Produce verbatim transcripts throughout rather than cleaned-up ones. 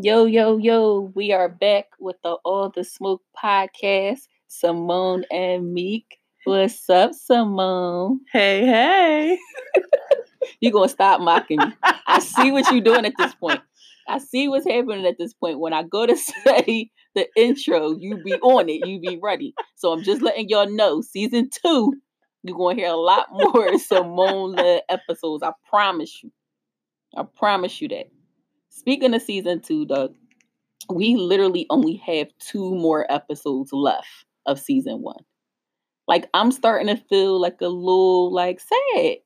Yo, yo, yo, we are back with the All the Smoke podcast, Simone and Meek. What's up, Simone? Hey, hey. You're going to stop mocking me. I see what you're doing at this point. I see what's happening at this point. When I go to say the intro, you be on it. You be ready. So I'm just letting y'all know, season two, you're going to hear a lot more Simone episodes. I promise you. I promise you that. Speaking of season two, Doug, we literally only have two more episodes left of season one. Like, I'm starting to feel like a little, like, sad.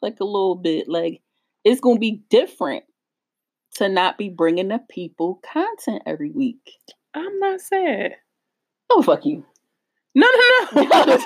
Like, a little bit. Like, it's going to be different to not be bringing the people content every week. I'm not sad. Oh, fuck you. No, no, no.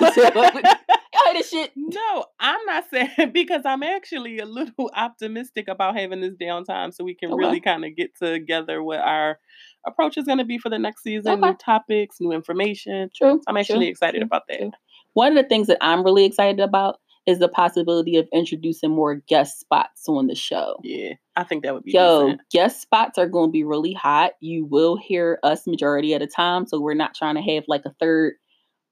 Shit. No, I'm not saying, because I'm actually a little optimistic about having this downtime so we can okay. really kind of get together what our approach is going to be for the next season. Okay. New topics, new information. True. I'm actually True. excited True. about that. True. One of the things that I'm really excited about is the possibility of introducing more guest spots on the show. Yeah, I think that would be Yo, decent. Guest spots are going to be really hot. You will hear us majority at a time, so we're not trying to have like a third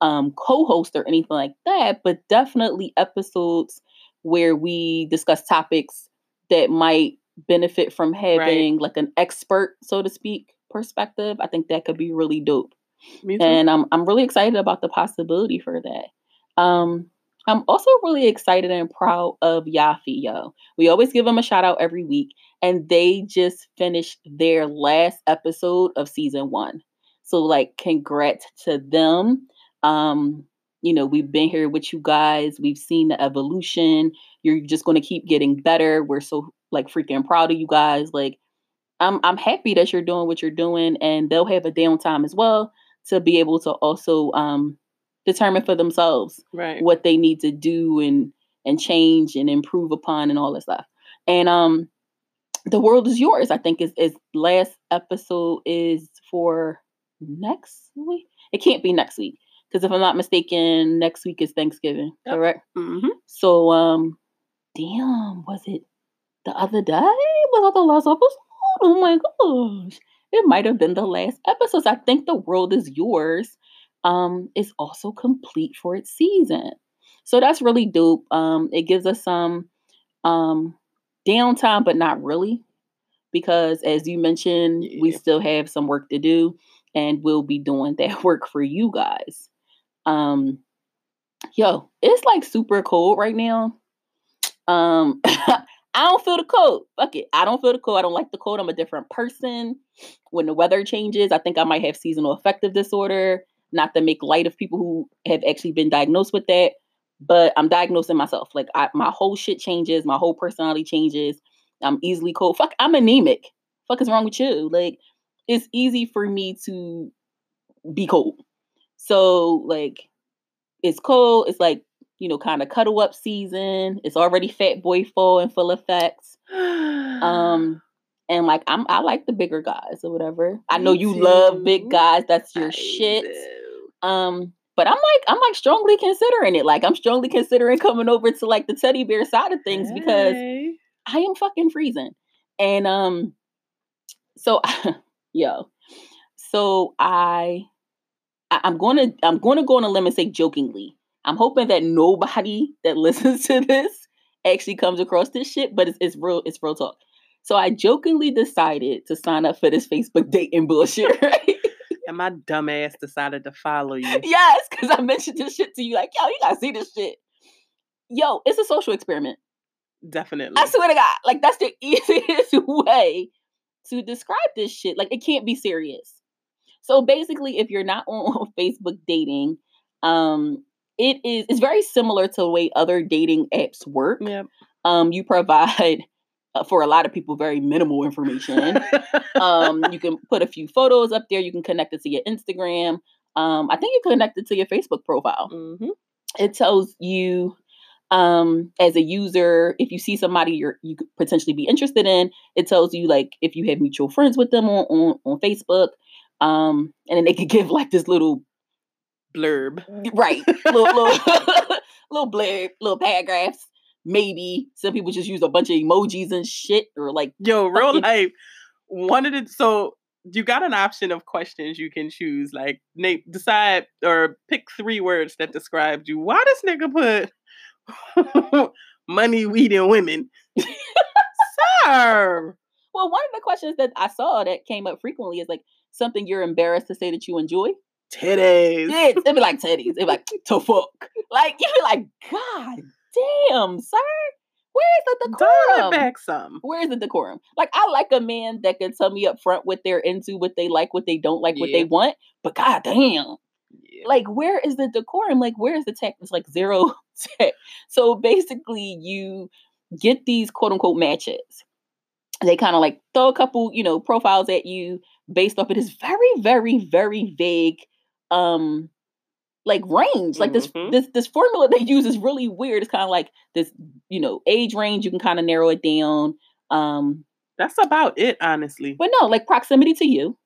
Um, co-host or anything like that, but definitely episodes where we discuss topics that might benefit from having right. like an expert, so to speak, perspective. I think that could be really dope. Me too. And I'm I'm really excited about the possibility for that. Um, I'm also really excited and proud of Yaffe, yo. We always give them a shout out every week, and they just finished their last episode of season one. So like, congrats to them. Um, you know, we've been here with you guys. We've seen the evolution. You're just going to keep getting better. We're so like freaking proud of you guys. Like, I'm, I'm happy that you're doing what you're doing, and they'll have a downtime as well to be able to also, um, determine for themselves right. what they need to do and, and change and improve upon and all that stuff. And, um, The World Is Yours, I think is, is last episode is for next week. It can't be next week. Because if I'm not mistaken, next week is Thanksgiving, yep. correct? Mm-hmm. So, um, damn, was it the other day? Was it the last episode? Oh my gosh. It might have been the last episode. So I think The World Is Yours um, is also complete for its season. So that's really dope. Um, it gives us some um, downtime, but not really. Because as you mentioned, yeah. we still have some work to do. And we'll be doing that work for you guys. Um, yo, it's like super cold right now. Um, I don't feel the cold. Fuck it. I don't feel the cold. I don't like the cold. I'm a different person. When the weather changes, I think I might have seasonal affective disorder. Not to make light of people who have actually been diagnosed with that. But I'm diagnosing myself. Like, I, my whole shit changes. My whole personality changes. I'm easily cold. Fuck, I'm anemic. Fuck is wrong with you? Like, it's easy for me to be cold. So, like, it's cold. It's like, you know, kind of cuddle up season. It's already fat boy fall and full effects. Um, and like, I'm, I like the bigger guys or whatever. I know you love big guys. That's your I shit. Do. Um, but I'm like, I'm like strongly considering it. Like, I'm strongly considering coming over to like the teddy bear side of things hey. because I am fucking freezing. And, um, so Yo, so I, I, I'm gonna, I'm gonna go on a limb and say jokingly, I'm hoping that nobody that listens to this actually comes across this shit, but it's, it's real, it's real talk. So I jokingly decided to sign up for this Facebook dating bullshit, right? And my dumb ass decided to follow you. Yes, because I mentioned this shit to you, like, yo, you gotta see this shit. Yo, it's a social experiment. Definitely. I swear to God, like, that's the easiest way to describe this shit. Like, it can't be serious. So basically, if you're not on Facebook dating, um, it is it's very similar to the way other dating apps work. Yep. Um, you provide uh, for a lot of people very minimal information. um, you can put a few photos up there. You can connect it to your Instagram. Um, I think you connect it to your Facebook profile. Mm-hmm. It tells you. Um, as a user, if you see somebody you're, you could potentially be interested in, it tells you like if you have mutual friends with them on, on, on Facebook, um, and then they could give like this little blurb, right? Little little, little blurb, little paragraphs. Maybe some people just use a bunch of emojis and shit, or like yo, real fucking life. one of the, so you got an option of questions you can choose, like Nate, decide or pick three words that described you. Why this nigga put money, weed, and women? Sir. Well, one of the questions that I saw that came up frequently is like something you're embarrassed to say that you enjoy. Titties. Yeah, it'd be like titties. It'd be like, to fuck. Like, you'd be like, God damn, sir. Where's the decorum? Back some. Where's the decorum? Like, I like a man that can tell me up front what they're into, what they like, what they don't like, yeah. what they want. But God damn. Yeah. Like, where is the decorum? Like, where is the tech? It's like zero tech. So basically, you get these quote unquote matches. They kind of like throw a couple, you know, profiles at you based off of this very, very, very vague, um, like range. Like this, mm-hmm. this, this formula they use is really weird. It's kind of like this, you know, age range. You can kind of narrow it down. Um, that's about it, honestly. But no, like proximity to you.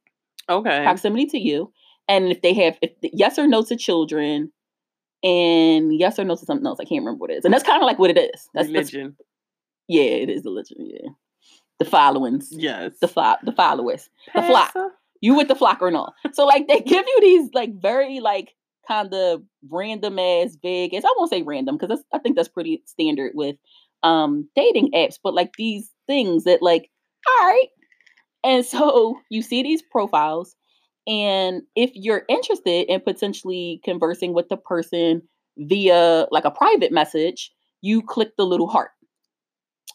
Okay. Proximity to you, and if they have if yes or no to children, and yes or no to something else. I can't remember what it is, and that's kind of like what it is. That's religion. That's, yeah, it is religion. Yeah. The followings. Yes. The flock. The followers. The flock. You with the flock or not. So like they give you these like very like kind of random ass vague. I won't say random because I think that's pretty standard with um dating apps. But like these things that like, all right. And so you see these profiles. And if you're interested in potentially conversing with the person via like a private message, you click the little heart.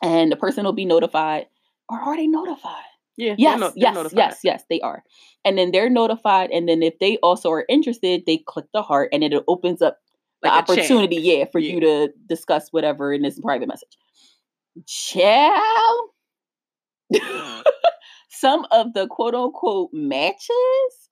And the person will be notified. Or are they notified? Yeah. Yes, no, yes, yes, yes, they are. And then they're notified. And then if they also are interested, they click the heart and it opens up the like opportunity, yeah, for yeah. you to discuss whatever in this private message. Child. Mm. Some of the quote unquote matches.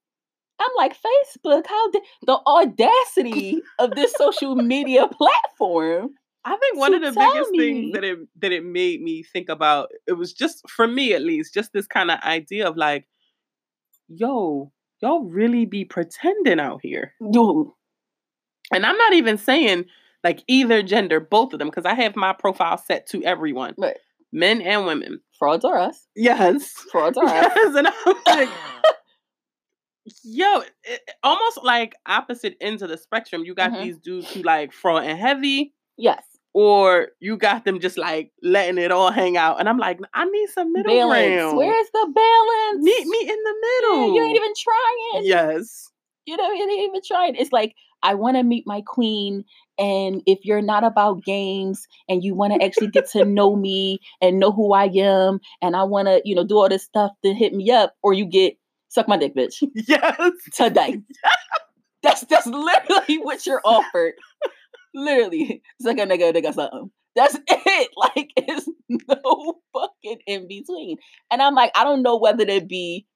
I'm like, Facebook, how did the audacity of this social media platform? I think one so of the biggest me. things that it that it made me think about, it was just, for me at least, just this kind of idea of like, yo, y'all really be pretending out here. Yo. And I'm not even saying like either gender, both of them, because I have my profile set to everyone. Right. Men and women. Frauds are us. Yes. Frauds are yes. us. Yes, and I'm like... Yo, it, almost like opposite ends of the spectrum. You got mm-hmm. these dudes who like fraud and heavy. Yes. Or you got them just like letting it all hang out. And I'm like, I need some middle balance. ground. Where's the balance? Meet me in the middle. Yeah, you ain't even trying. Yes. You know, you ain't even trying. It's like, I want to meet my queen. And if you're not about games and you want to actually get to know me and know who I am, and I want to, you know, do all this stuff, then hit me up. Or you get, suck my dick, bitch. Yes. Today. that's, that's literally what you're offered. Literally, it's like a nigga, nigga, something. That's it. Like, it's no fucking in between. And I'm like, I don't know whether to be,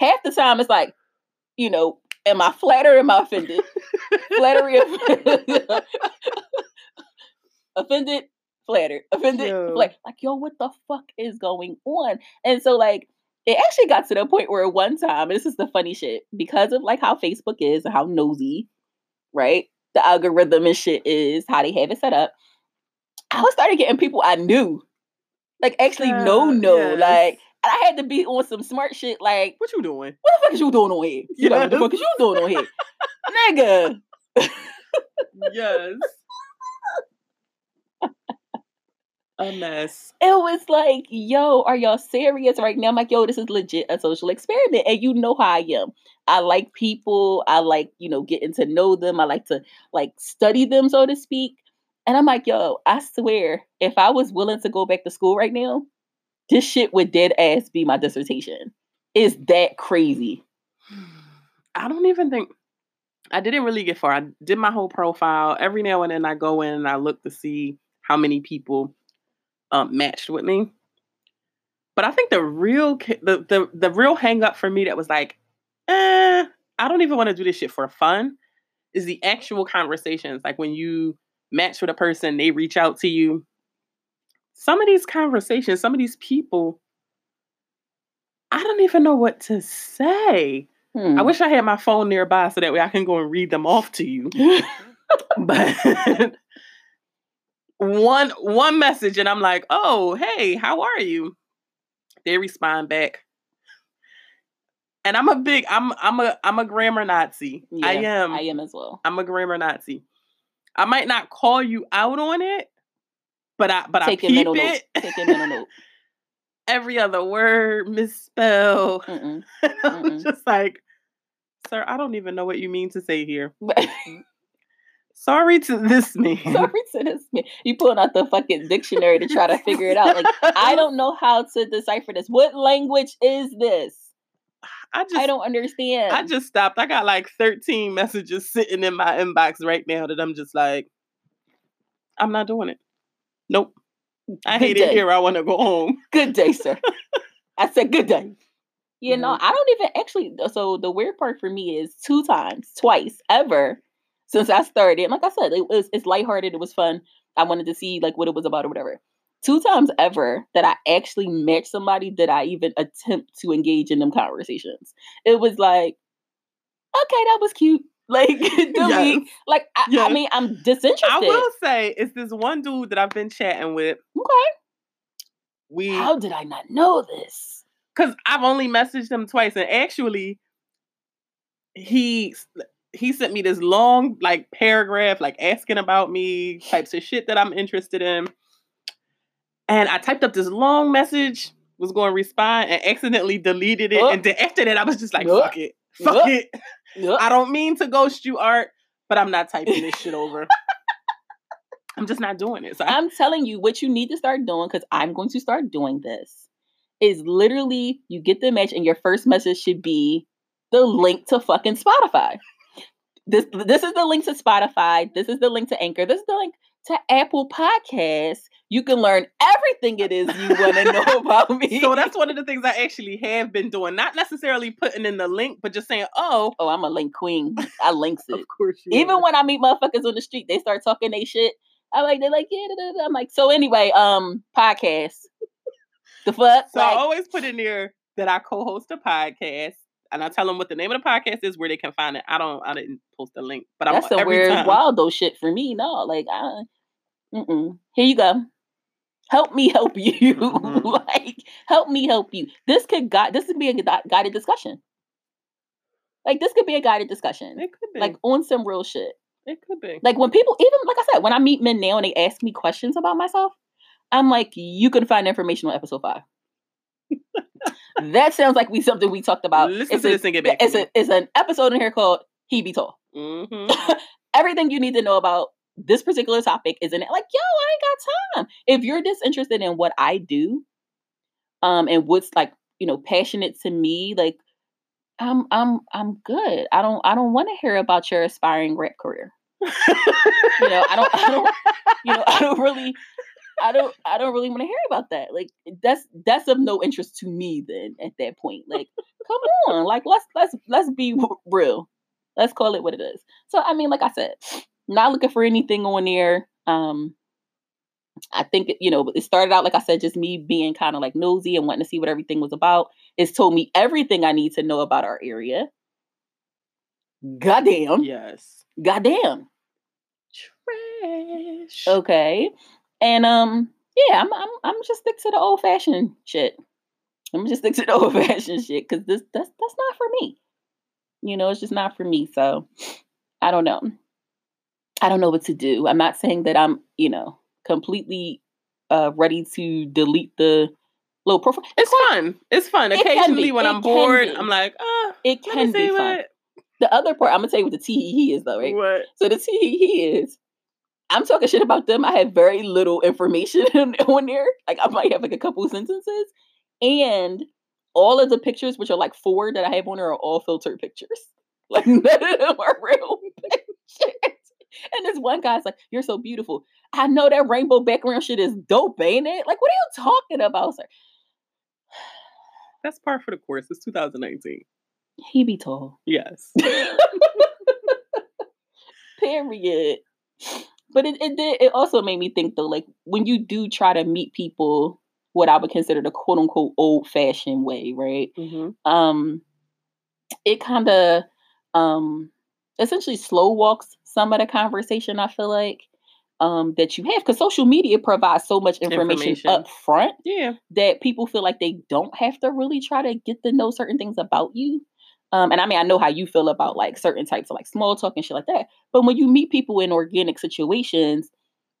half the time it's like, you know, am I flattered or am I offended? Flattery, offended. offended, flattered, offended, yo. Like, like, yo, what the fuck is going on? And so, like, it actually got to the point where one time, and this is the funny shit, because of like how Facebook is and how nosy, right? The algorithm and shit is how they have it set up. I started getting people I knew, like actually uh, no, no, yes. like, and I had to be on some smart shit. Like, what you doing? What the fuck is you doing on here? You yes. like, what the fuck is you doing on here, nigga? Yes, a mess. It was like, yo, are y'all serious right now? I'm like, yo, this is legit a social experiment, and you know how I am. I like people. I like, you know, getting to know them. I like to like study them, so to speak. And I'm like, yo, I swear, if I was willing to go back to school right now, this shit would dead ass be my dissertation. It's that crazy. I don't even think I didn't really get far. I did my whole profile. Every now and then I go in and I look to see how many people um, matched with me. But I think the real the the, the real hang up for me that was like, Eh, I don't even want to do this shit for fun, is the actual conversations. Like when you match with a person, they reach out to you. Some of these conversations, some of these people, I don't even know what to say. Hmm. I wish I had my phone nearby so that way I can go and read them off to you. But one, one message and I'm like, oh, hey, how are you? They respond back. And I'm a big, I'm, I'm a, I'm a grammar Nazi. Yeah, I am. I am as well. I'm a grammar Nazi. I might not call you out on it, but I, but Take I peep mental it. Notes. Take a mental note. Every other word, misspell. Mm-mm. Mm-mm. I was just like, sir, I don't even know what you mean to say here. Sorry to this man. Sorry to this man. You pulling out the fucking dictionary to try to figure it out. Like, I don't know how to decipher this. What language is this? I just I don't understand. I just stopped. I got like thirteen messages sitting in my inbox right now that I'm just like, I'm not doing it. Nope. I good hate day. It here. I want to go home. Good day, sir. I said good day. You mm-hmm. know, I don't even actually. So the weird part for me is two times, twice ever since I started. Like I said, it was, it's lighthearted. It was fun. I wanted to see like what it was about or whatever. Two times ever that I actually met somebody that I even attempt to engage in them conversations. It was like, okay, that was cute. Like, delete. Yes. Like, I, yes. I mean, I'm disinterested. I will say, it's this one dude that I've been chatting with. Okay. We. How did I not know this? Because I've only messaged him twice. And actually, he... He sent me this long, like, paragraph, like, asking about me, types of shit that I'm interested in. And I typed up this long message, was going to respond, and accidentally deleted it. Uh, and then after that, I was just like, uh, fuck it. Fuck uh, it. Uh, I don't mean to ghost you, Art, but I'm not typing this shit over. I'm just not doing it. So I- I'm telling you, what you need to start doing, because I'm going to start doing this, is literally you get the match, and your first message should be the link to fucking Spotify. This this is the link to Spotify. This is the link to Anchor. This is the link to Apple Podcasts. You can learn everything it is you want to know about me. So that's one of the things I actually have been doing. Not necessarily putting in the link, but just saying, oh. Oh, I'm a link queen. I links it. Of course you Even are. When I meet motherfuckers on the street, they start talking they shit. I'm like, they're like, yeah. Da, da, da. I'm like, so anyway, um, podcast. The fuck? So like, I always put in there that I co-host a podcast. And I tell them what the name of the podcast is, where they can find it. I don't, I didn't post the link, but I'm that's some weird time. Waldo shit for me. No, like, I, mm-mm. Here you go. Help me help you. Mm-hmm. Like, help me help you. This could gu- This could be a guided discussion. Like, this could be a guided discussion. It could be. Like, on some real shit. It could be. Like, when people, even, like I said, when I meet men now and they ask me questions about myself, I'm like, you can find information on episode five. That sounds like we something we talked about. Listen it's to a, this and get back it's, a, it's an episode in here called He Be Tall. Mm-hmm. Everything you need to know about this particular topic is in it. Like, yo, I ain't got time. If you're disinterested in what I do, um, and what's like, you know, passionate to me, like, I'm, I'm, I'm good. I don't, I don't want to hear about your aspiring rap career. you know, I don't, I don't, you know, I don't really. I don't I don't really want to hear about that. Like, that's that's of no interest to me then at that point. Like, come on. Like, let's let's let's be real. Let's call it what it is. So, I mean, like I said, not looking for anything on there. Um, I think, it, you know, it started out, like I said, just me being kind of like nosy and wanting to see what everything was about. It's told me everything I need to know about our area. Goddamn. Yes. Goddamn. Trash. Okay. And um, yeah, I'm I'm I'm just stick to the old fashioned shit. I'm just stick to the old fashioned shit because this that's that's not for me. You know, it's just not for me. So I don't know. I don't know what to do. I'm not saying that I'm you know completely uh, ready to delete the little profile. It's, it's fun. It's fun. It Occasionally when it I'm bored, I'm like, oh, it can be fun. What? The other part, I'm gonna tell you what the tee is though, right? What? So the tee is. I'm talking shit about them. I have very little information on there. Like, I might have like a couple sentences. And all of the pictures, which are like four that I have on there, are all filtered pictures. Like, none of them are real pictures. And this one guy's like, you're so beautiful. I know that rainbow background shit is dope, ain't it? Like, what are you talking about, sir? That's par for the course. It's two thousand nineteen. He be tall. Yes. Period. But it it did, it also made me think though, like when you do try to meet people, what I would consider the quote unquote old fashioned way, right? Mm-hmm. Um, it kind of um, essentially slow walks some of the conversation. I feel like um, that you have because social media provides so much information, information. up front, yeah. that people feel like they don't have to really try to get to know certain things about you. Um, and I mean, I know how you feel about like certain types of like small talk and shit like that. But when you meet people in organic situations,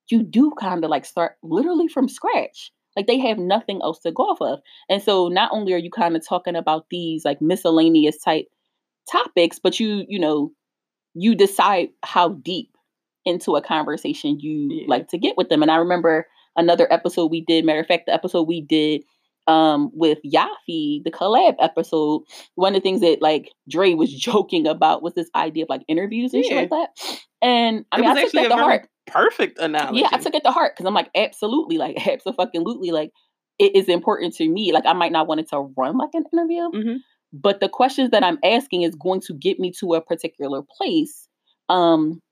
you do kind of like start literally from scratch. Like they have nothing else to go off of. And so not only are you kind of talking about these like miscellaneous type topics, but you, you know, you decide how deep into a conversation you yeah. like to get with them. And I remember another episode we did, matter of fact, the episode we did um, with Yaffe, the collab episode, one of the things that like Dre was joking about was this idea of like interviews and yeah. shit like that. And I it mean, I took that to heart. Perfect analogy. Yeah, I took it to heart because I'm like, absolutely, like, abso-fucking-lutely, like, it is important to me. Like, I might not want it to run like an interview, mm-hmm. but the questions that I'm asking is going to get me to a particular place um,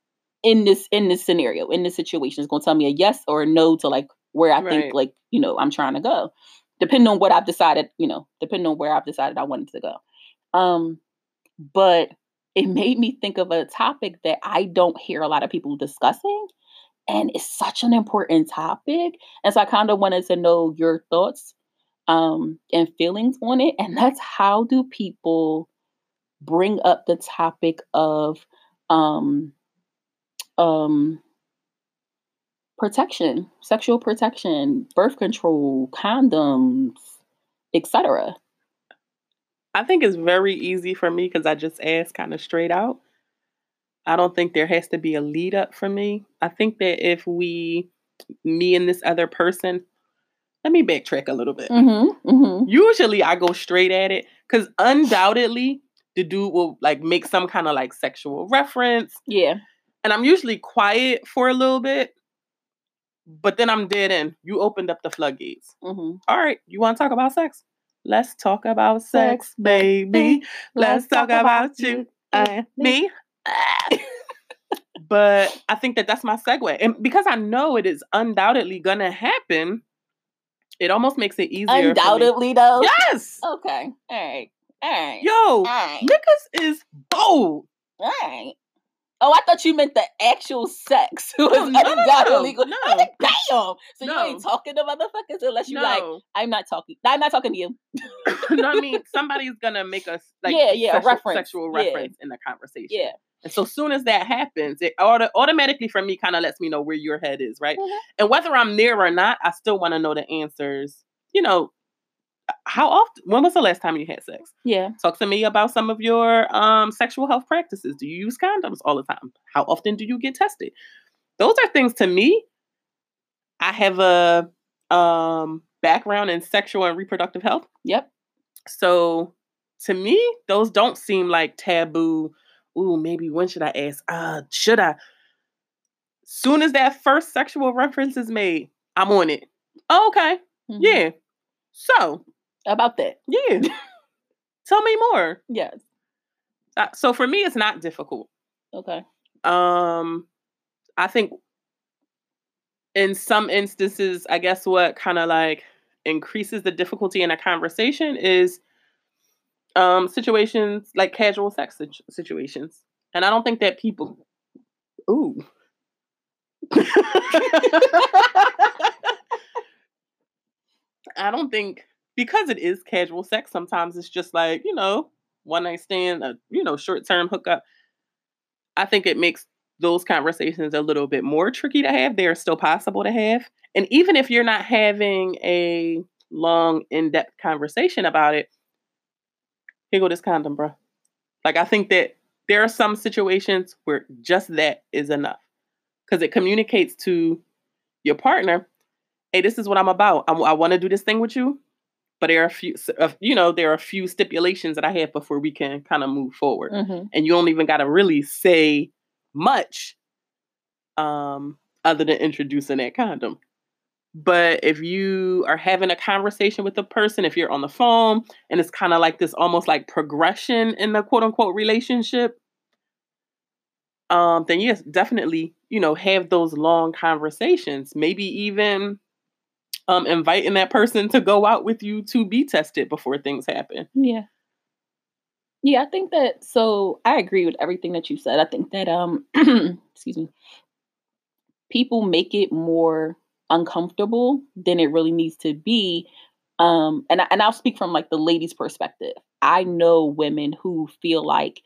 in this in this scenario, in this situation. It's going to tell me a yes or a no to, like, where I right. think, like, you know, I'm trying to go. Depending on what I've decided, you know, depending on where I've decided I wanted to go. Um, but it made me think of a topic that I don't hear a lot of people discussing. And it's such an important topic. And so I kind of wanted to know your thoughts um, and feelings on it. And that's, how do people bring up the topic of um, um, protection, sexual protection, birth control, condoms, et cetera? I think it's very easy for me because I just ask kind of straight out. I don't think there has to be a lead up for me. I think that if we, me and this other person, let me backtrack a little bit. Mm-hmm, mm-hmm. Usually I go straight at it because undoubtedly the dude will like make some kind of like sexual reference. Yeah. And I'm usually quiet for a little bit, but then I'm dead in. You opened up the floodgates. Mm-hmm. All right. You want to talk about sex? Let's talk about sex, sex baby. baby. Let's, Let's talk, talk about, about you and me. me. But I think that that's my segue, and because I know it is undoubtedly gonna happen, it almost makes it easier. Undoubtedly, though. Yes. Okay. All right. All right. Yo, all right. Niggas is bold. All right. Oh, I thought you meant the actual sex. Who no, is no, undoubtedly no, no. I was like, damn. So no. you ain't talking to motherfuckers unless you no. like. I'm not talking. I'm not talking to you. No, I mean somebody's gonna make us like yeah, yeah, sexual, reference. sexual reference yeah. in the conversation. Yeah. And so soon as that happens, it auto- automatically for me kind of lets me know where your head is, right? Mm-hmm. And whether I'm there or not, I still want to know the answers. You know, how often? When was the last time you had sex? Yeah. Talk to me about some of your um, sexual health practices. Do you use condoms all the time? How often do you get tested? Those are things to me. I have a um, background in sexual and reproductive health. Yep. So to me, those don't seem like taboo. Ooh, maybe when should I ask? Uh, should I? Soon as that first sexual reference is made, I'm on it. Oh, okay. Mm-hmm. Yeah. So. About that. Yeah. Tell me more. Yes. Uh, so for me, it's not difficult. Okay. Um, I think in some instances, I guess what kind of like increases the difficulty in a conversation is Um, situations like casual sex situ- situations, and I don't think that people. Ooh, I don't think because it is casual sex. Sometimes it's just like, you know, one night stand, a, you know, short term hookup. I think it makes those conversations a little bit more tricky to have. They are still possible to have, and even if you're not having a long, in depth conversation about it. Here go this condom, bro. Like, I think that there are some situations where just that is enough. Because it communicates to your partner, hey, this is what I'm about. I, I want to do this thing with you. But there are a few, you know, there are a few stipulations that I have before we can kind of move forward. Mm-hmm. And you don't even got to really say much um, other than introducing that condom. But if you are having a conversation with a person, if you're on the phone, and it's kind of like this almost like progression in the quote unquote relationship, um, then yes, definitely, you know, have those long conversations. Maybe even um, inviting that person to go out with you to be tested before things happen. Yeah. Yeah, I think that, so I agree with everything that you said. I think that, um, excuse me, people make it more uncomfortable than it really needs to be Um, and, and I'll speak from like the ladies' perspective. I know women who feel like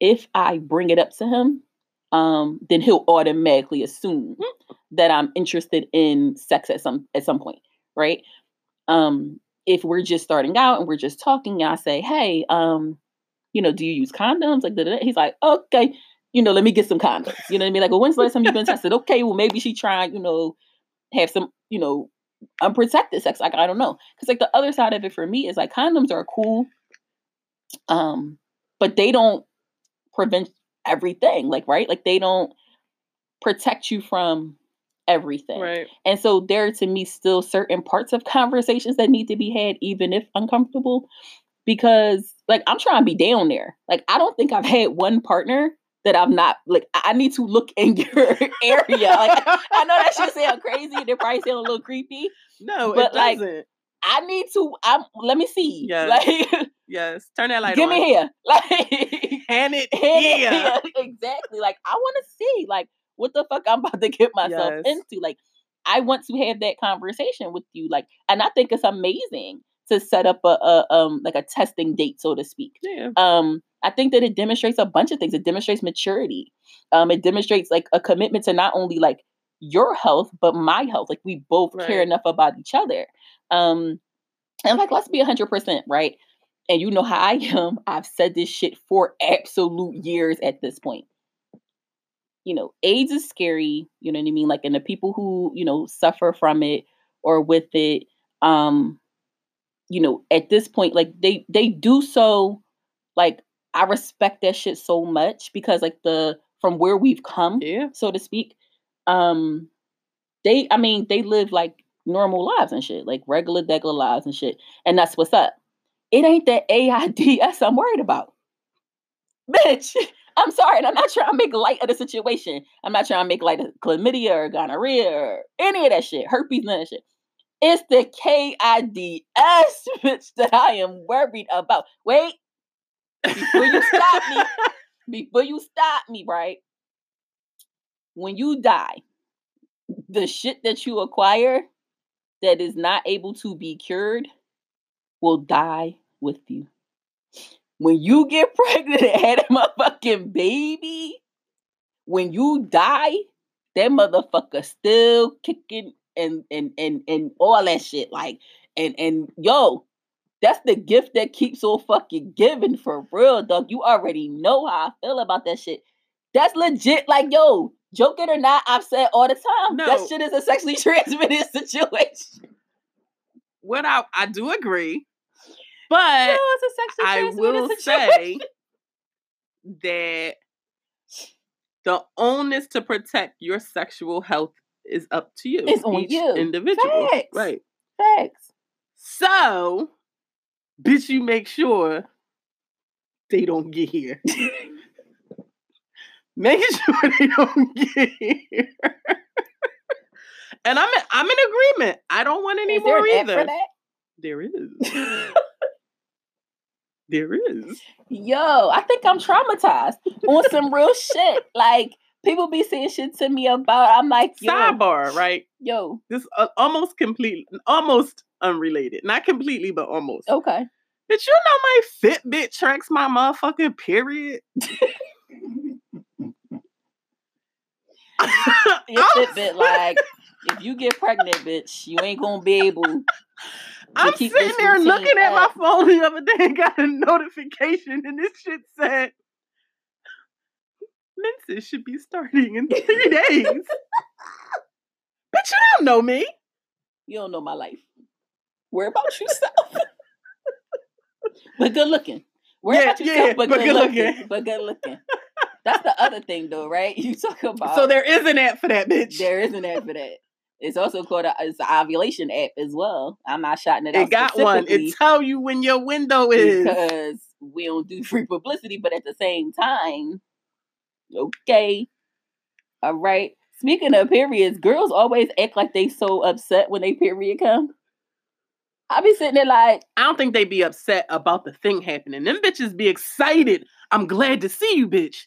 if I bring it up to him, um, then he'll automatically assume that I'm interested in sex at some, at some point. Right. Um, if we're just starting out and we're just talking and I say, hey, um, you know, do you use condoms? Like, da, da, da. He's like, okay, you know, let me get some condoms. You know what I mean? Like, well, when's the last time you've been tested? Okay, well, maybe she tried, you know, have some, you know, unprotected sex. Like, I don't know. Because, like, the other side of it for me is, like, condoms are cool, um, but they don't prevent everything. Like, right? Like, they don't protect you from everything. Right. And so there, to me, still certain parts of conversations that need to be had, even if uncomfortable. Because, like, I'm trying to be down there. Like, I don't think I've had one partner that I'm not, like, I need to look in your area. Like, I know that should sound crazy. They probably sound a little creepy. No, but it like, doesn't. I need to, I'm, let me see. Yes. Like, yes. Turn that light give on. Give me here. Like, hand it hand here. It here. Exactly. Like, I want to see, like, what the fuck I'm about to get myself yes. into. Like, I want to have that conversation with you. Like, and I think it's amazing to set up a, a um like a testing date, so to speak. Yeah. Um, I think that it demonstrates a bunch of things. It demonstrates maturity. Um, it demonstrates like a commitment to not only like your health, but my health. Like we both right. care enough about each other. Um, and like, let's be a hundred percent. Right. And you know how I am. I've said this shit for absolute years at this point. You know, AIDS is scary. You know what I mean? Like, and the people who, you know, suffer from it or with it, um, you know, at this point, like they, they do so like, I respect that shit so much because like the, from where we've come, yeah. so to speak, um, they, I mean, they live like normal lives and shit, like regular, degular lives and shit. And that's what's up. It ain't that AIDS I'm worried about. Bitch, I'm sorry. And I'm not trying to make light of the situation. I'm not trying to make light of chlamydia or gonorrhea or any of that shit, herpes, none of that shit. It's the K I D S, bitch, that I am worried about. Wait. Before you stop me, before you stop me, right? When you die, the shit that you acquire that is not able to be cured will die with you. When you get pregnant and had a motherfucking baby, when you die, that motherfucker still kicking and and and and all that shit. Like, and and yo. That's the gift that keeps on fucking giving for real, dog. You already know how I feel about that shit. That's legit. Like, yo, joking or not, I've said all the time. No. That shit is a sexually transmitted situation. What I I do agree, but no, it's a sexually I transmitted will situation. Say that the onus to protect your sexual health is up to you. It's on each you, individual, facts. Right? Facts. So. Bitch, you make sure they don't get here. Making sure they don't get here. And I'm in, I'm in agreement. I don't want any is more there either. For that? There is. There is. Yo, I think I'm traumatized on some real shit. Like, people be saying shit to me about, I'm like, yo. Sidebar, right? Yo. This uh, almost complete, almost unrelated. Not completely, but almost. Okay. Did you know my Fitbit tracks my motherfucking period? Your Fitbit, like, if you get pregnant, bitch, you ain't gonna be able to I'm keep sitting there looking at up. My phone the other day and got a notification and this shit said, menses should be starting in three days. Bitch, you don't know me. You don't know my life. Worry about yourself. But good looking. Worry yeah, about yourself, yeah, but, but good, good looking. looking. But good looking. That's the other thing, though, right? You talk about. So there is an app for that, bitch. There is an app for that. It's also called a, it's an ovulation app as well. I'm not shouting it out. It got one. It tell you when your window is. Because we don't do free publicity, but at the same time, okay. All right. Speaking of periods, girls always act like they so upset when they period come. I be sitting there like, I don't think they be upset about the thing happening. Them bitches be excited. I'm glad to see you, bitch.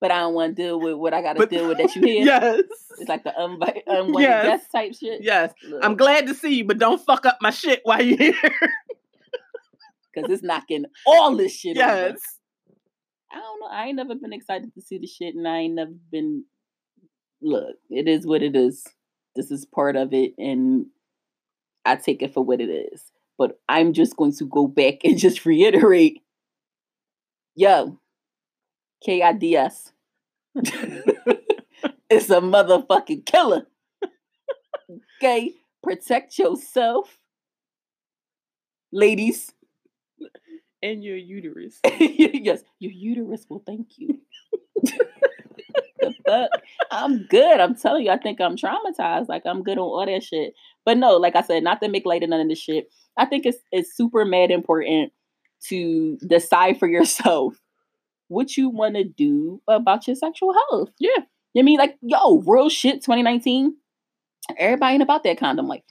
but I don't want to deal with what I got to deal with that you hear. Yes. It's like the unwanted yes. guest type shit. Yes. Look. I'm glad to see you, but don't fuck up my shit while you're here. Because it's knocking all this shit yes. over. I don't know. I ain't never been excited to see the shit, and I ain't never been... Look, it is what it is. This is part of it, and I take it for what it is. But I'm just going to go back and just reiterate. Yo, K I D S. It's a motherfucking killer. Okay? Protect yourself, ladies. And your uterus. Yes, your uterus will thank you. The fuck? I'm good. I'm telling you, I think I'm traumatized. Like, I'm good on all that shit. But no, like I said, not to make light of none of this shit. I think it's it's super mad important to decide for yourself what you want to do about your sexual health. Yeah. You know what I mean? Like, yo, real shit, twenty nineteen. Everybody ain't about that condom life.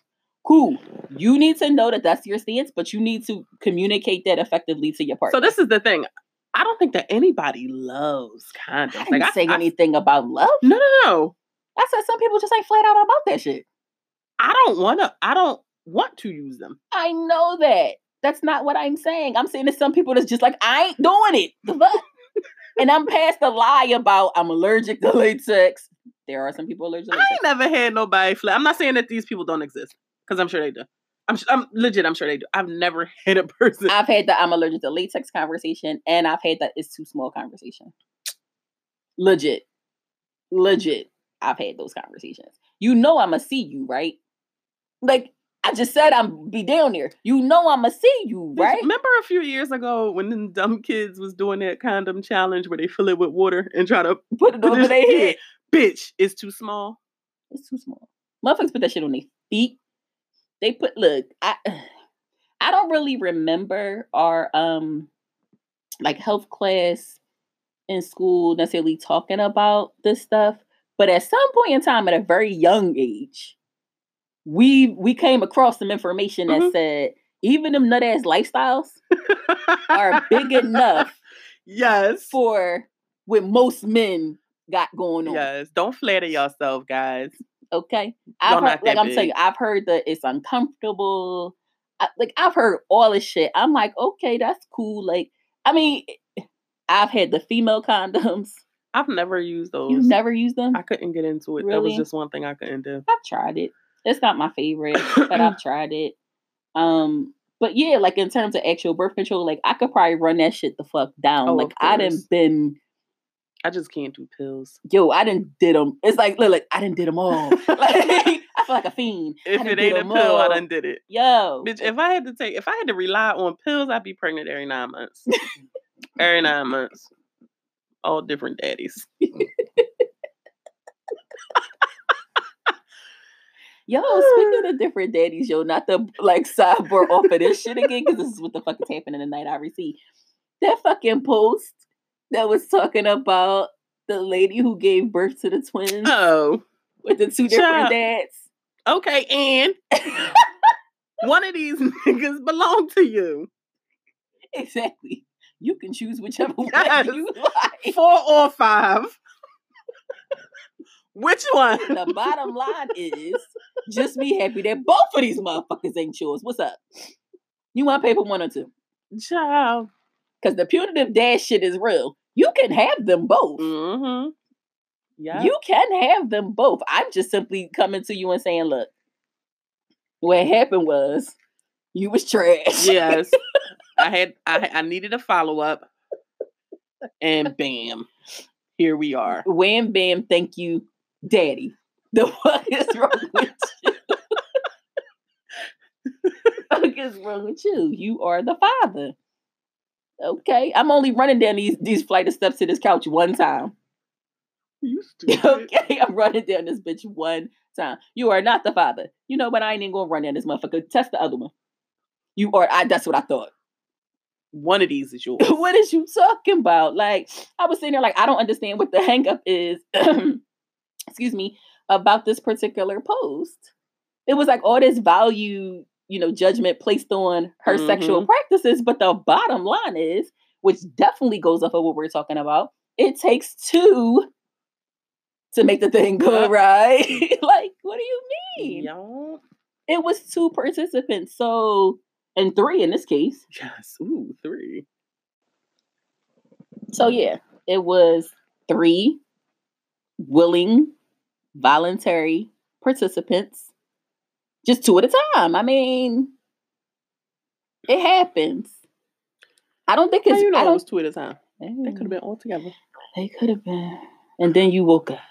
Cool. You need to know that that's your stance, but you need to communicate that effectively to your partner. So this is the thing. I don't think that anybody loves condoms. I didn't like, say I, anything I, about love. No, no, no. I said some people just ain't flat out about that shit. I don't want to. I don't want to use them. I know that. That's not what I'm saying. I'm saying there's some people that's just like, I ain't doing it. The fuck? And I'm past the lie about I'm allergic to latex. There are some people allergic to latex. I ain't never had nobody flat. I'm not saying that these people don't exist. Because I'm sure they do. I'm, I'm legit. I'm sure they do. I've never had a person. I've had the I'm allergic to latex conversation, and I've had that it's too small conversation. Legit. Legit. I've had those conversations. You know I'ma see you, right? Like, I just said I'm be down there. You know I'ma see you, right? Remember a few years ago when them dumb kids was doing that condom challenge where they fill it with water and try to put it over their head? Bitch, it's too small. It's too small. Motherfuckers put that shit on their feet. They put, look, I I don't really remember our, um, like, health class in school necessarily talking about this stuff. But at some point in time, at a very young age, we we came across some information that mm-hmm. said, even them nut-ass lifestyles are big enough yes. for what most men got going on. Yes, don't flatter yourself, guys. Okay, I've heard, like I'm big. Telling you, I've heard that it's uncomfortable. I, like I've heard all this shit. I'm like, okay, that's cool. Like, I mean, I've had the female condoms. I've never used those. You've never used them? I couldn't get into it. Really? That was just one thing I couldn't do. I've tried it. It's not my favorite, but I've tried it. Um, but yeah, like in terms of actual birth control, like I could probably run that shit the fuck down. Oh, like I done been. I just can't do pills. Yo, I done did them. It's like, look, like, I done did them all. Like, I feel like a fiend. If it ain't a pill, all. I done did it. Yo. Bitch, if I had to take, if I had to rely on pills, I'd be pregnant every nine months. Every nine months. All different daddies. Yo, speaking of different daddies, yo, not the like sidebar off of this shit again, because this is what the fuck is happening tonight, I receive. That fucking post. That was talking about the lady who gave birth to the twins. Oh. With the two different Child. dads. Okay, and one of these niggas belong to you. Exactly. You can choose whichever yes. one you like. Four or five. Which one? The bottom line is, just be happy that both of these motherfuckers ain't yours. What's up? You want to pay for one or two? Child. Because the punitive dad shit is real. You can have them both. Mm-hmm. Yeah. You can have them both. I'm just simply coming to you and saying, look, what happened was you was trash. Yes. I had I I needed a follow-up. And bam. Here we are. Wham bam, thank you, daddy. The fuck is wrong with you? What is wrong with you? You are the father. Okay, I'm only running down these these flight of steps to this couch one time. You stupid. Okay, I'm running down this bitch one time. You are not the father. You know, but I ain't even gonna run down this motherfucker. Test the other one. You are. I. That's what I thought. One of these is yours. What is you talking about? Like, I was sitting there like, I don't understand what the hang up is. Excuse me, about this particular post. It was like all this value. You know, judgment placed on her mm-hmm. sexual practices. But the bottom line is, which definitely goes off of what we're talking about, it takes two to make the thing go right. Like, what do you mean? Y'all? It was two participants, so, and three in this case. Yes, ooh, three. So yeah, it was three willing, voluntary participants, just two at a time. I mean, it happens. I don't think it's. You know, I don't, it was two at a time. Dang. They could have been all together. They could have been, and then you woke up.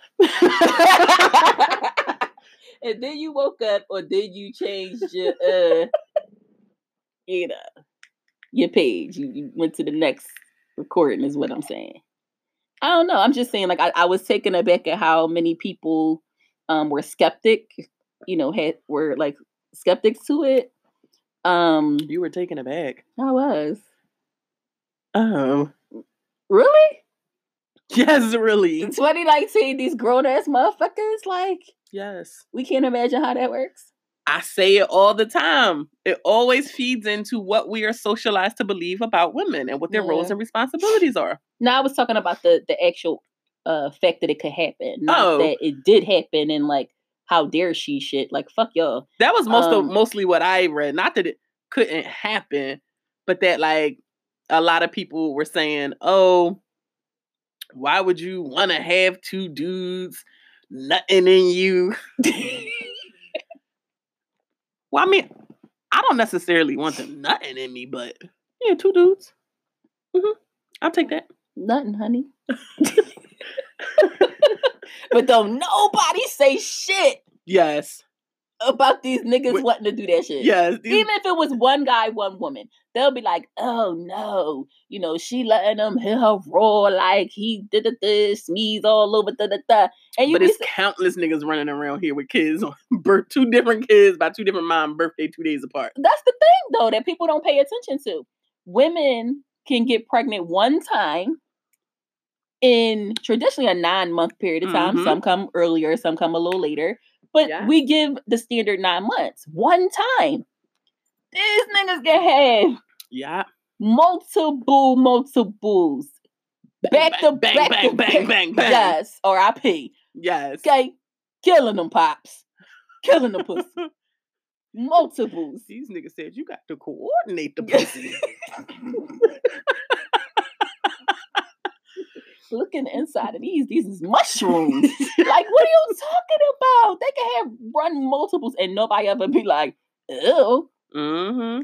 And then you woke up, or then you changed your, uh, you know, your page. You, you went to the next recording, is what I'm saying. I don't know. I'm just saying, like, I, I was taken aback at how many people um, were skeptic, you know, had were, like, skeptics to it. Um, you were taken aback. I was. Oh. Really? Yes, really. In twenty nineteen, these grown-ass motherfuckers, like... Yes. We can't imagine how that works. I say it all the time. It always feeds into what we are socialized to believe about women and what their yeah. roles and responsibilities are. No, I was talking about the, the actual uh, fact that it could happen. Not oh. that it did happen and, like, how dare she shit. Like, fuck y'all. That was most um, of, mostly what I read. Not that it couldn't happen, but that, like, a lot of people were saying, oh, why would you want to have two dudes... nothing in you. Well, I mean, I don't necessarily want the nothing in me, but yeah, two dudes. Mm-hmm. I'll take that. Nothing, honey. But don't nobody say shit. Yes. About these niggas Wait. wanting to do that shit. Yes. These... Even if it was one guy, one woman, they'll be like, oh no, you know, she letting him hit her roar like he da da da, sneeze all over da da da. And you but it's say- countless niggas running around here with kids, birth two different kids by two different moms, birthday two days apart. That's the thing though that people don't pay attention to. Women can get pregnant one time in traditionally a nine month period of time. Mm-hmm. Some come earlier, some come a little later. But yeah. we give the standard nine months. One time. These niggas can have yeah. multiple, multiples. Bang, back bang, to bang, back bang, to bang, bang, bang, bang. Yes. R I P. Yes. Okay. Killing them pops. Killing the pussy. Multiples. These niggas said you got to coordinate the pussy. Looking inside of these, these is mushrooms. Like, what are you talking about? They can have run multiples and nobody ever be like, ew. Mm-hmm.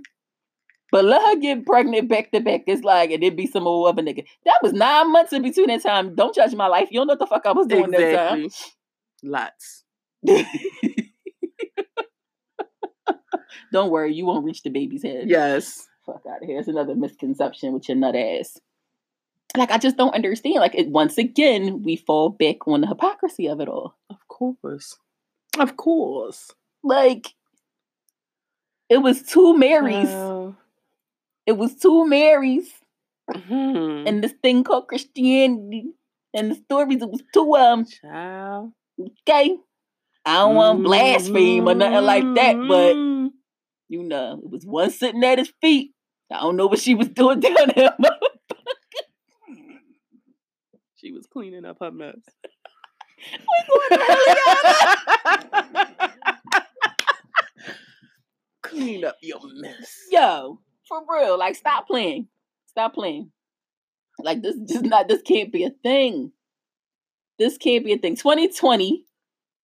But let her get pregnant back to back. It's like, and it be some old other nigga. That was nine months in between that time. Don't judge my life. You don't know what the fuck I was doing exactly. that time. Lots. Don't worry, you won't reach the baby's head. Yes. Fuck out of here. It's another misconception with your nut ass. Like, I just don't understand. Like, it, once again, we fall back on the hypocrisy of it all. Of course. Of course. Like, it was two Marys. Uh, it was two Marys. Mm-hmm. And this thing called Christianity. And the stories, it was two of them. Child. Okay. I don't mm-hmm. want to blaspheme or nothing like that, but, you know, it was one sitting at his feet. I don't know what she was doing down there. She was cleaning up her mess. We going to clean up your mess. Yo, for real. Like, stop playing. Stop playing. Like, this just not, this can't be a thing. This can't be a thing. twenty twenty,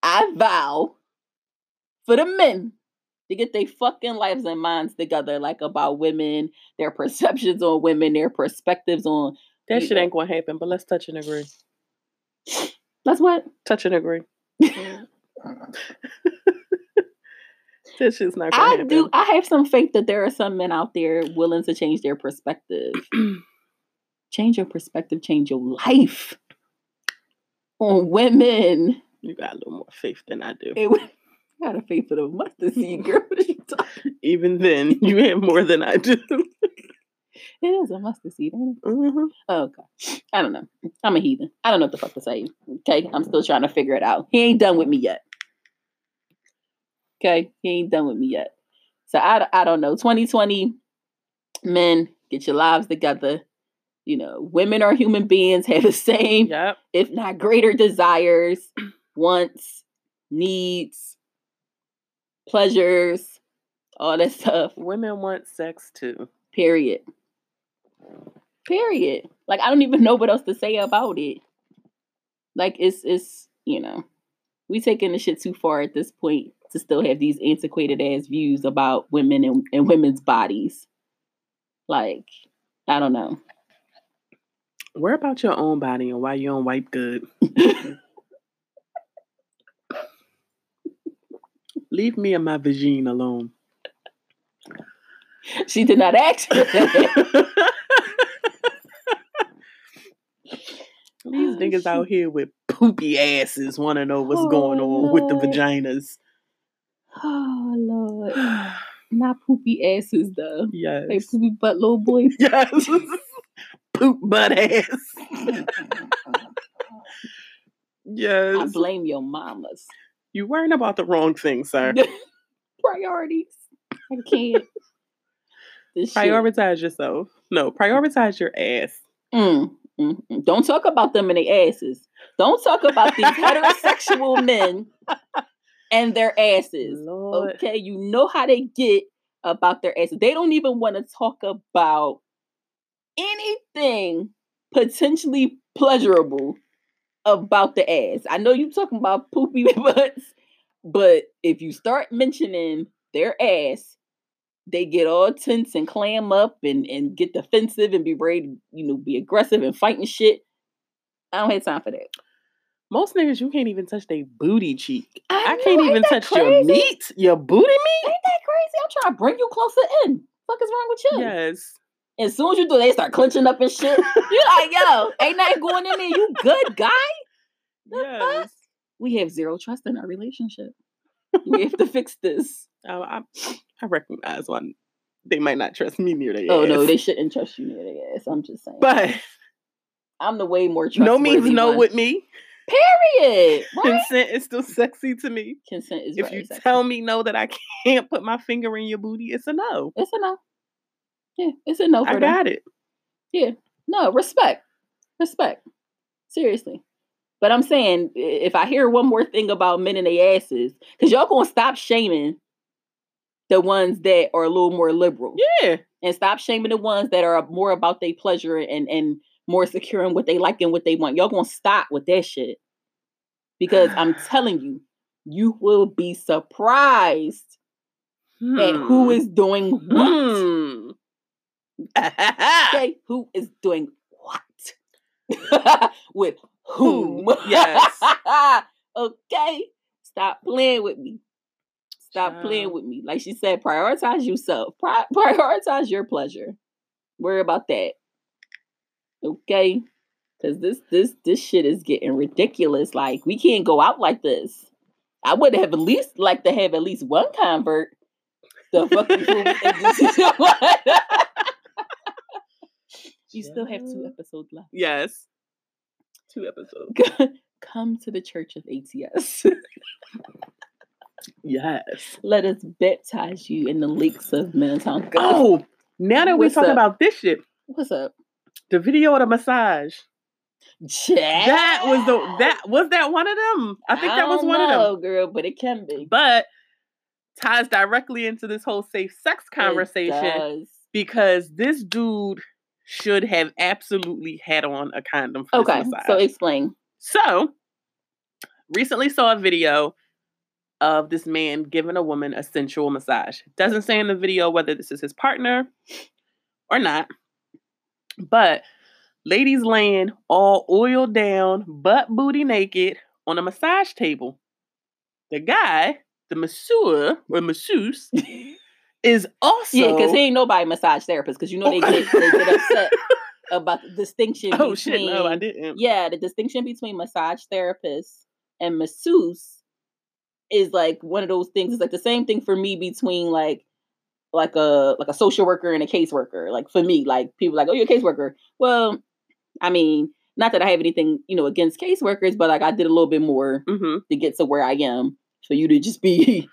I vow for the men to get their fucking lives and minds together, like, about women, their perceptions on women, their perspectives on that shit ain't gonna happen, but let's touch and agree. Let's what? Touch and agree. That shit's not gonna I happen. I do. I have some faith that there are some men out there willing to change their perspective. Change your perspective, change your life on women. You got a little more faith than I do. It, I got a faith for the mustard seed, girl. Even then, you have more than I do. It is a mustard seed, ain't it? Mm-hmm. Oh, okay. I don't know. I'm a heathen. I don't know what the fuck to say. Okay? I'm still trying to figure it out. He ain't done with me yet. Okay? He ain't done with me yet. So, I, I don't know. twenty twenty, men, get your lives together. you know, women are human beings, have the same, yep. if not greater desires, wants, needs, pleasures, all that stuff. Women want sex too. Period. Period. Like, I don't even know what else to say about it. Like, it's, it's, you know, we taking the shit too far at this point to still have these antiquated ass views about women and, and women's bodies. Like, I don't know. Worry about your own body and why you don't wipe good. Leave me and my vagine alone. She did not ask. These niggas out here with poopy asses want to know what's oh, going on Lord. With the vaginas. Oh, Lord. Not poopy asses, though. Yes. They poopy butt little boys. Yes. Poop butt ass. Yes. I blame your mamas. You're worrying about the wrong thing, sir. Priorities. I can't. This prioritize shit. Yourself. No, prioritize your ass. Mm, mm, mm. Don't talk about them and their asses. Don't talk about these heterosexual men and their asses. Lord. Okay, you know how they get about their asses. They don't even want to talk about anything potentially pleasurable about the ass. I know you talking about poopy butts, but if you start mentioning their ass, they get all tense and clam up and, and get defensive and be ready, you know, be aggressive and fighting shit. I don't have time for that. Most niggas, you can't even touch their booty cheek. I, know, I can't even touch crazy? Your meat, your booty meat. Ain't that crazy? I'm trying to bring you closer in. Fuck is wrong with you? Yes. As soon as you do, they start clenching up and shit. You're like, yo, ain't nothing going in there. You good, guy? The yes. fuck? We have zero trust in our relationship. We have to fix this. Um, I, I recognize one. They might not trust me near their oh, ass. Oh, no, they shouldn't trust you near their ass. I'm just saying. But I'm the way more trustworthy no means no one. With me. Period. Right? Consent is still sexy to me. Consent is If you sexy. Tell me no that I can't put my finger in your booty, it's a no. It's a no. Yeah, it's a no for I got them. It. Yeah. No, respect. Respect. Seriously. But I'm saying, if I hear one more thing about men and their asses, because y'all going to stop shaming the ones that are a little more liberal. Yeah. And stop shaming the ones that are more about their pleasure and, and more secure in what they like and what they want. Y'all going to stop with that shit. Because I'm telling you, you will be surprised hmm. at who is doing what. Hmm. Okay, who is doing what with whom? Yes. Okay, stop playing with me. Stop Child. Playing with me. Like she said, prioritize yourself. Pri- prioritize your pleasure. Worry about that. Okay, because this this this shit is getting ridiculous. Like, we can't go out like this. I would have at least like to have at least one convert. The fucking. You still have two episodes left. Yes. Two episodes. Come to the Church of A T S. Yes. Let us baptize you in the lakes of Minnetonka. Oh, now that What's we're talking up? About this shit. What's up? The video of the massage. Jack. That was the that was that one of them. I think I that was one know, of them. Girl, but it can be. But ties directly into this whole safe sex conversation because this dude should have absolutely had on a condom for okay, his massage. So explain. So, recently saw a video of this man giving a woman a sensual massage. Doesn't say in the video whether this is his partner or not. But ladies laying all oiled down, butt booty naked on a massage table. The guy, the masseur or masseuse, is also... Yeah, because he ain't nobody massage therapist, because you know they get, they get upset about the distinction oh, between... Oh, shit, no, I didn't. Yeah, the distinction between massage therapist and masseuse is, like, one of those things. It's, like, the same thing for me between, like, like a like a social worker and a caseworker. Like, for me, like, people like, oh, you're a caseworker. Well, I mean, not that I have anything, you know, against caseworkers, but, like, I did a little bit more mm-hmm. to get to where I am for you to just be...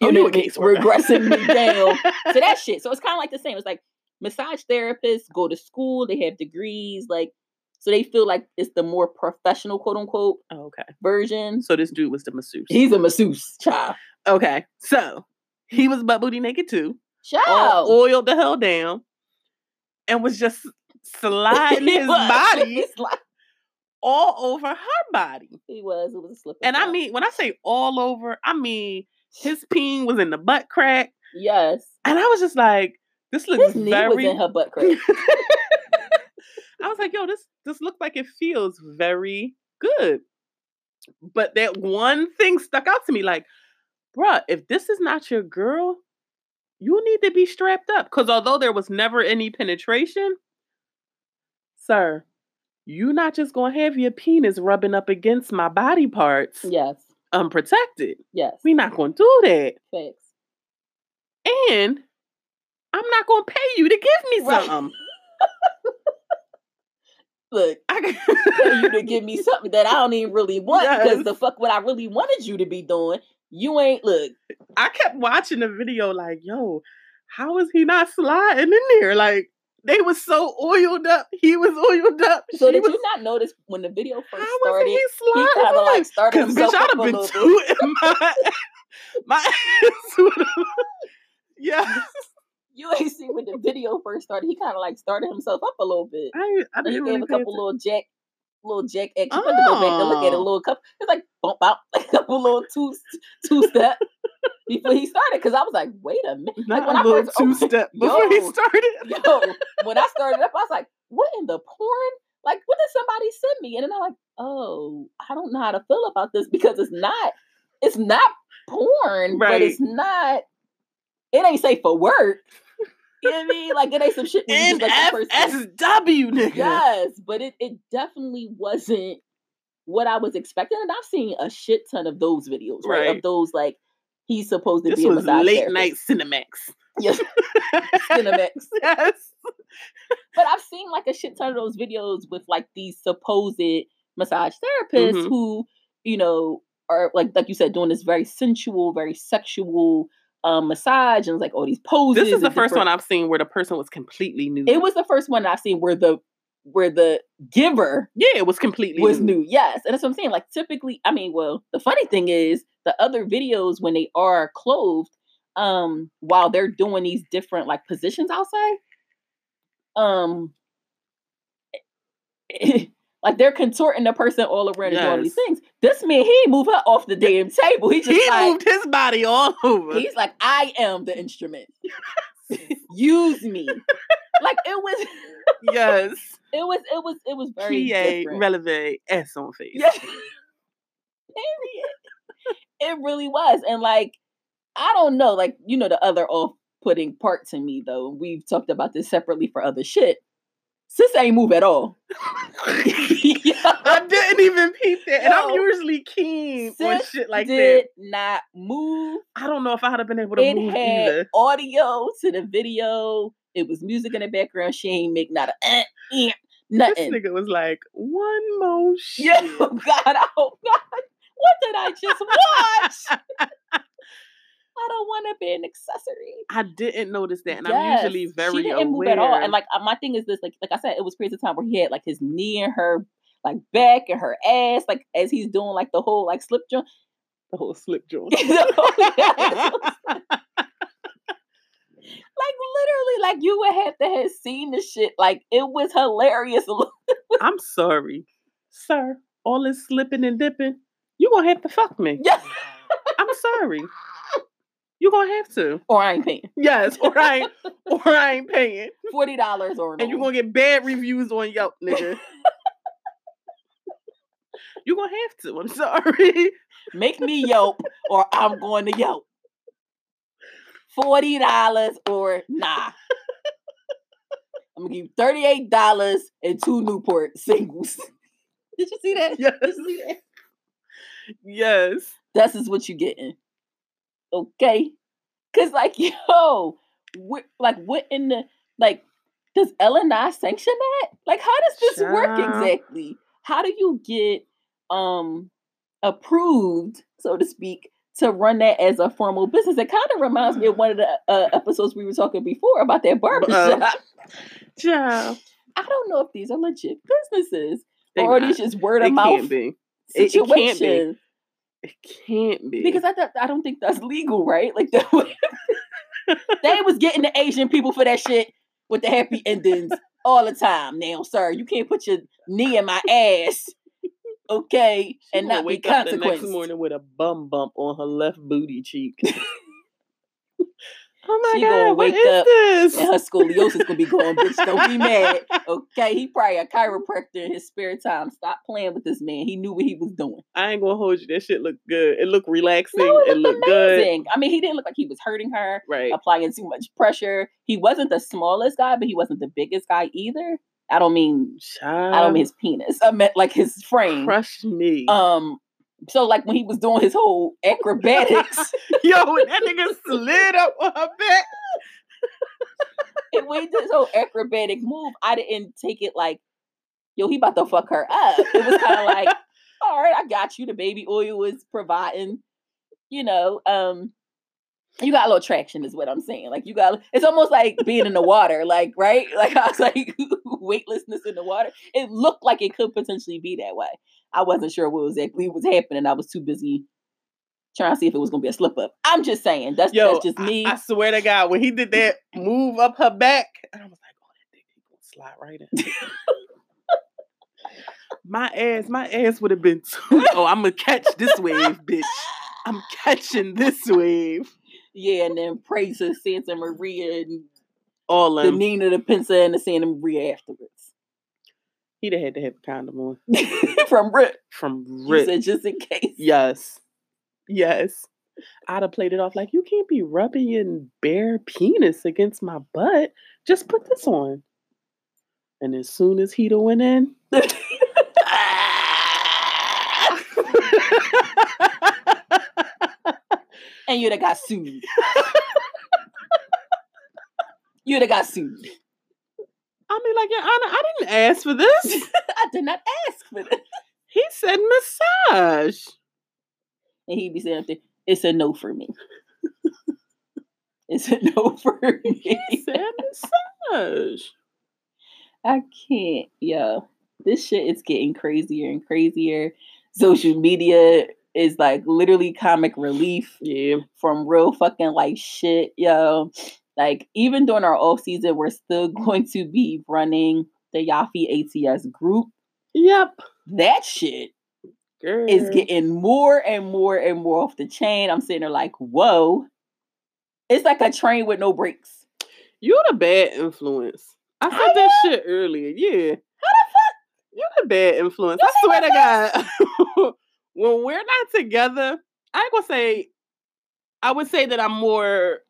You oh, know, no, regressing me down to that shit. So it's kind of like the same. It's like, massage therapists go to school, they have degrees, like, so they feel like it's the more professional, quote unquote, oh, okay, version. So this dude was the masseuse. He's a masseuse, child. Okay, so he was butt booty naked too. Child. Oiled the hell down and was just sliding his body slide all over her body. He was. It was a slip. And down. I mean, when I say all over, I mean his peen was in the butt crack. Yes. And I was just like, this looks his knee very was in her butt crack. I was like, yo, this this looks like it feels very good. But that one thing stuck out to me, like, bruh, if this is not your girl, you need to be strapped up. Because although there was never any penetration, sir, you're not just going to have your penis rubbing up against my body parts. Yes. Unprotected. Yes. We're not going to do that. Thanks. And I'm not going to pay you to give me right. something. Look, I can you to give me something that I don't even really want yes. because the fuck what I really wanted you to be doing, you ain't look. I kept watching the video like, yo, how is he not sliding in there? Like, they was so oiled up. He was oiled up. So she did was, you not notice when the video first how started? Was he sliding? He kind of like started himself up a little bit. My, my ass would have, yes. You ain't see when the video first started. He kind of like started himself up a little bit. I, I didn't he really gave a couple little jack, little jack action. Oh. You had to go back and look at a little couple. It's like bump out a couple little two two step before he started. Because I was like, wait a minute, not like when a I little first, two oh, step before yo, he started. Yo, when I started up, I was like, what in the porn? Like, what did somebody send me? And then I'm like, oh, I don't know how to feel about this because it's not, it's not porn, right. but it's not. It ain't safe for work. You know what I mean? Like, it ain't some shit. N F S W, nigga. Yes, but it, it definitely wasn't what I was expecting. And I've seen a shit ton of those videos, right? right. Of those, like, he's supposed to this be a massage therapist. This was late-night Cinemax. Yes. Cinemax. Yes. But I've seen, like, a shit ton of those videos with, like, these supposed massage therapists mm-hmm. who, you know, are, like, like you said, doing this very sensual, very sexual Um, massage and was like, oh, these poses. This is the first different. one I've seen where the person was completely nude. It was the first one I've seen where the where the giver, yeah, it was completely was nude. Yes, and that's what I'm saying. Like, typically, I mean, well, the funny thing is the other videos when they are clothed, um, while they're doing these different like positions, I'll say, um, like they're contorting the person all around yes. and doing these things. This man, he ain't move her off the damn table. He just he like, moved his body all over. He's like, I am the instrument. Use me. Like, it was yes. It was it was it was very P A relevant ass on face. Yes. It really was. And like, I don't know, like, you know, the other off-putting part to me though, we've talked about this separately for other shit. Sis ain't move at all. I didn't even peep that. And yo, I'm usually keen on shit like did that. Did not move. I don't know if I would have been able to it move had either. Audio to the video. It was music in the background. She ain't make not a uh, uh, nothing. This nigga was like, one more shit. Yo, God, oh God. What did I just watch? I don't want to be an accessory. I didn't notice that, and yes, I'm usually very aware. She didn't aware. move at all, and like my thing is this: like, like I said, it was periods of time where he had like his knee and her, like back and her ass, like as he's doing like the whole like slip joint, the whole slip joint, like literally, like you would have to have seen the shit. Like, it was hilarious. I'm sorry, sir. All this slipping and dipping, you gonna have to fuck me. Yes. I'm sorry. You're going to have to. Or I ain't paying. Yes, or I ain't, or I ain't paying. forty dollars or no. And you're going to get bad reviews on Yelp, nigga. You're going to have to. I'm sorry. Make me Yelp or I'm going to Yelp. forty dollars or nah. I'm going to give you thirty-eight dollars and two Newport singles. Did you see that? Yes. Did you see that? Yes. This is what you're getting. Okay, because like, yo, what, like what in the, like, does L and I sanction that? Like, how does this Shut work up. exactly? How do you get um approved, so to speak, to run that as a formal business. It kind of reminds me of one of the uh, episodes we were talking before about that barbershop. Uh, yeah. I don't know if these are legit businesses they or these just word of mouth situations. It, it can't be. It can't be. Because I th- I don't think that's legal, right? Like the, they was getting the Asian people for that shit with the happy endings all the time. Now, sir, you can't put your knee in my ass, okay, she and not wake be consequenced. Up the next morning with a bum bump on her left booty cheek. Oh my she God, gonna wake what is up this? And her scoliosis gonna be going, bitch, don't be mad. Okay, he probably a chiropractor in his spare time. Stop playing with this man. He knew what he was doing. I ain't gonna hold you. That shit looked good. It looked relaxing. No, it, it looked, looked amazing. Good. I mean, he didn't look like he was hurting her, right. Applying too much pressure. He wasn't the smallest guy, but he wasn't the biggest guy either. I don't mean Child. I don't mean his penis. I meant like his frame. Crush me. Um So, like, when he was doing his whole acrobatics. Yo, when that nigga slid up on her back. And when he did his whole acrobatic move, I didn't take it like, yo, he about to fuck her up. It was kind of like, all right, I got you. The baby oil is providing, you know, um, you got a little traction is what I'm saying. Like, you got, it's almost like being in the water, like, right? Like, I was like, weightlessness in the water. It looked like it could potentially be that way. I wasn't sure what exactly was happening. I was too busy trying to see if it was going to be a slip up. I'm just saying. That's, Yo, that's just me. I, I swear to God, when he did that move up her back, I was like, oh, that dick is going to slide right in. my ass, my ass would have been too. Oh, I'm going to catch this wave, bitch. I'm catching this wave. Yeah, and then praise to Santa Maria and all the Nina, the Pinsa, and the Santa Maria afterwards. He'd have had to have a condom on. From Rip. From Rip. You said just in case. Yes. Yes. I'd have played it off like, you can't be rubbing your bare penis against my butt. Just put this on. And as soon as he'd have went in. And you'd have got sued. You'd have got sued. I mean, like, Your Honor, I didn't ask for this. I did not ask for this. He said massage. And he'd be saying, it's a no for me. It's a no for me. He said massage. I can't, yo. This shit is getting crazier and crazier. Social media is, like, literally comic relief. Yeah. From real fucking, like, shit, yo. Like, even during our off season, we're still going to be running the Yaffe A T S group. Yep. That shit Girl. is getting more and more and more off the chain. I'm sitting there like, whoa. It's like a train with no brakes. You're the bad influence. I said I that shit earlier. Yeah. How the fuck? You're the bad influence. You I swear to God. When we're not together, I ain't gonna say, I would say that I'm more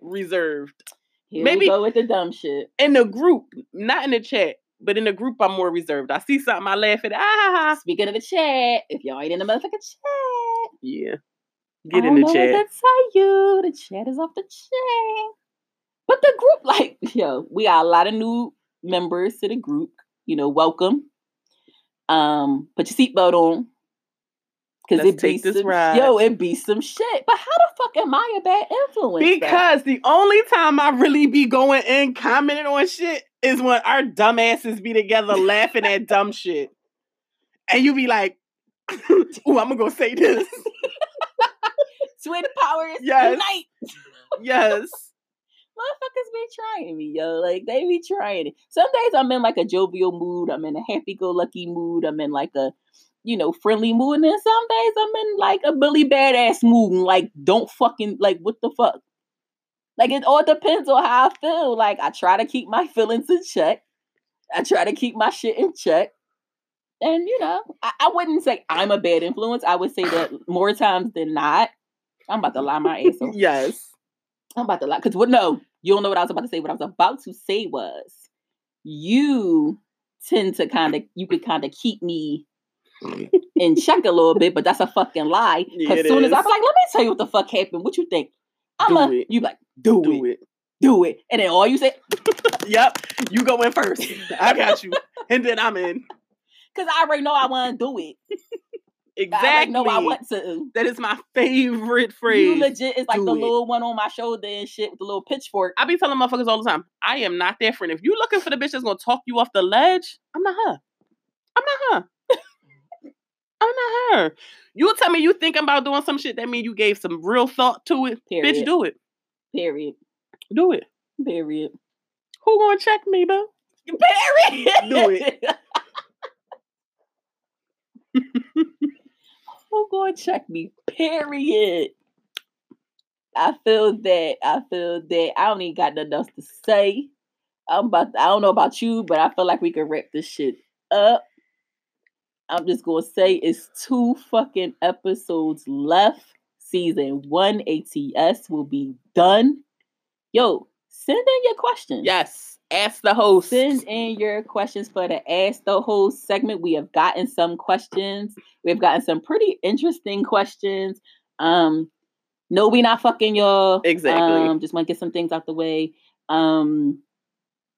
reserved. Here Maybe we go with the dumb shit. In the group, not in the chat, but in the group, I'm more reserved. I see something, I laugh at it. Ah, speaking of the chat, if y'all ain't in the motherfucking chat, yeah, get I in the know chat. That's how you. The chat is off the chain. But the group, like, yo, we got a lot of new members to the group. You know, welcome. Um, put your seatbelt on. Cause Let's it be some, yo, it be some shit. But how the fuck am I a bad influence? Because the only time I really be going in commenting on shit is when our dumbasses be together laughing at dumb shit. And you be like, ooh, I'm gonna go say this. Twin powers yes. tonight. Yes. Motherfuckers be trying me, yo. Like, they be trying it. Some days I'm in like a jovial mood. I'm in a happy-go-lucky mood. I'm in like a you know, friendly mood, and then some days I'm in like a Billy Badass mood, and like, don't fucking, like, what the fuck? Like, it all depends on how I feel. Like, I try to keep my feelings in check. I try to keep my shit in check. And, you know, I, I wouldn't say I'm a bad influence. I would say that more times than not, I'm about to lie my ass off. Yes. I'm about to lie, because, what? Well, no, you don't know what I was about to say. What I was about to say was, you tend to kind of, you could kind of keep me in check a little bit, but that's a fucking lie. Because soon as I'm like, let me tell you what the fuck happened. What you think? I'm do a it. You like do, do it. it, do it, and then all you say, yep, you go in first. I got you, and then I'm in. Because I already know I want to do it. Exactly. No, I want to. That is my favorite phrase. You legit is like do the it. Little one on my shoulder and shit with the little pitchfork. I be telling motherfuckers all the time, I am not their friend. If you looking for the bitch that's gonna talk you off the ledge, I'm not her. I'm not her. I'm not her. You tell me you thinking about doing some shit, that means you gave some real thought to it. Period. Bitch, do it. Period. Do it. Period. Who gonna check me, boo? Period. Do it. Who gonna check me? Period. I feel that. I feel that. I don't even got nothing else to say. I'm about to, I don't know about you, but I feel like we can wrap this shit up. I'm just gonna say it's two fucking episodes left. Season one A T S will be done. Yo, send in your questions. Yes. Ask the host. Send in your questions for the Ask the Host segment. We have gotten some questions. We've gotten some pretty interesting questions. Um, no, we not fucking y'all. Exactly. Um, just want to get some things out the way. Um,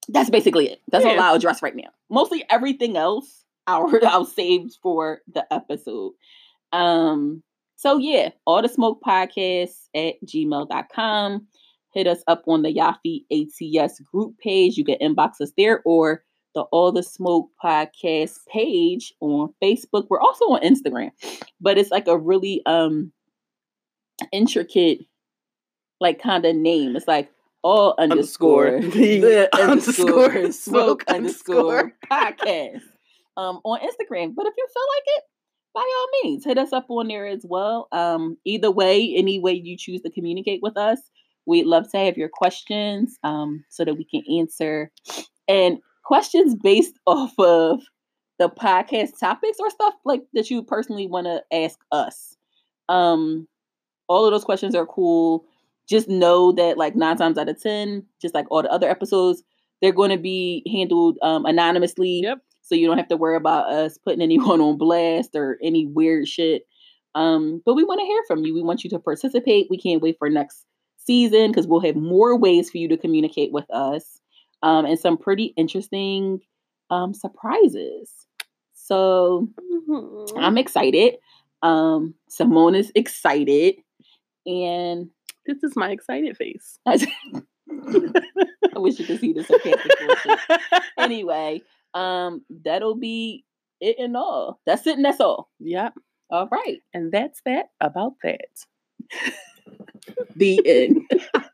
that's basically it. That's yeah. all I'll address right now. Mostly everything else I'll, I'll save for the episode. Um, so yeah, all the smoke podcasts at gmail dot com. Hit us up on the Yaffe A T S group page. You can inbox us there, or the All the Smoke podcast page on Facebook. We're also on Instagram, but it's like a really um intricate, like kind of name. It's like all underscore, underscore the, the underscore, underscore smoke underscore podcast um on Instagram. But if you feel like it, by all means, hit us up on there as well. Um, either way, any way you choose to communicate with us. We'd love to have your questions um, so that we can answer. And questions based off of the podcast topics or stuff like that you personally want to ask us. Um, all of those questions are cool. Just know that like nine times out of ten, just like all the other episodes, they're going to be handled um, anonymously. Yep. So you don't have to worry about us putting anyone on blast or any weird shit. Um, but we want to hear from you. We want you to participate. We can't wait for next season because we'll have more ways for you to communicate with us um, and some pretty interesting um, surprises. So mm-hmm. I'm excited. Um, Simone is excited. And this is my excited face. I wish you could see this. Anyway, um, that'll be it and all. That's it and that's all. Yep. All right. And that's that about that. The end.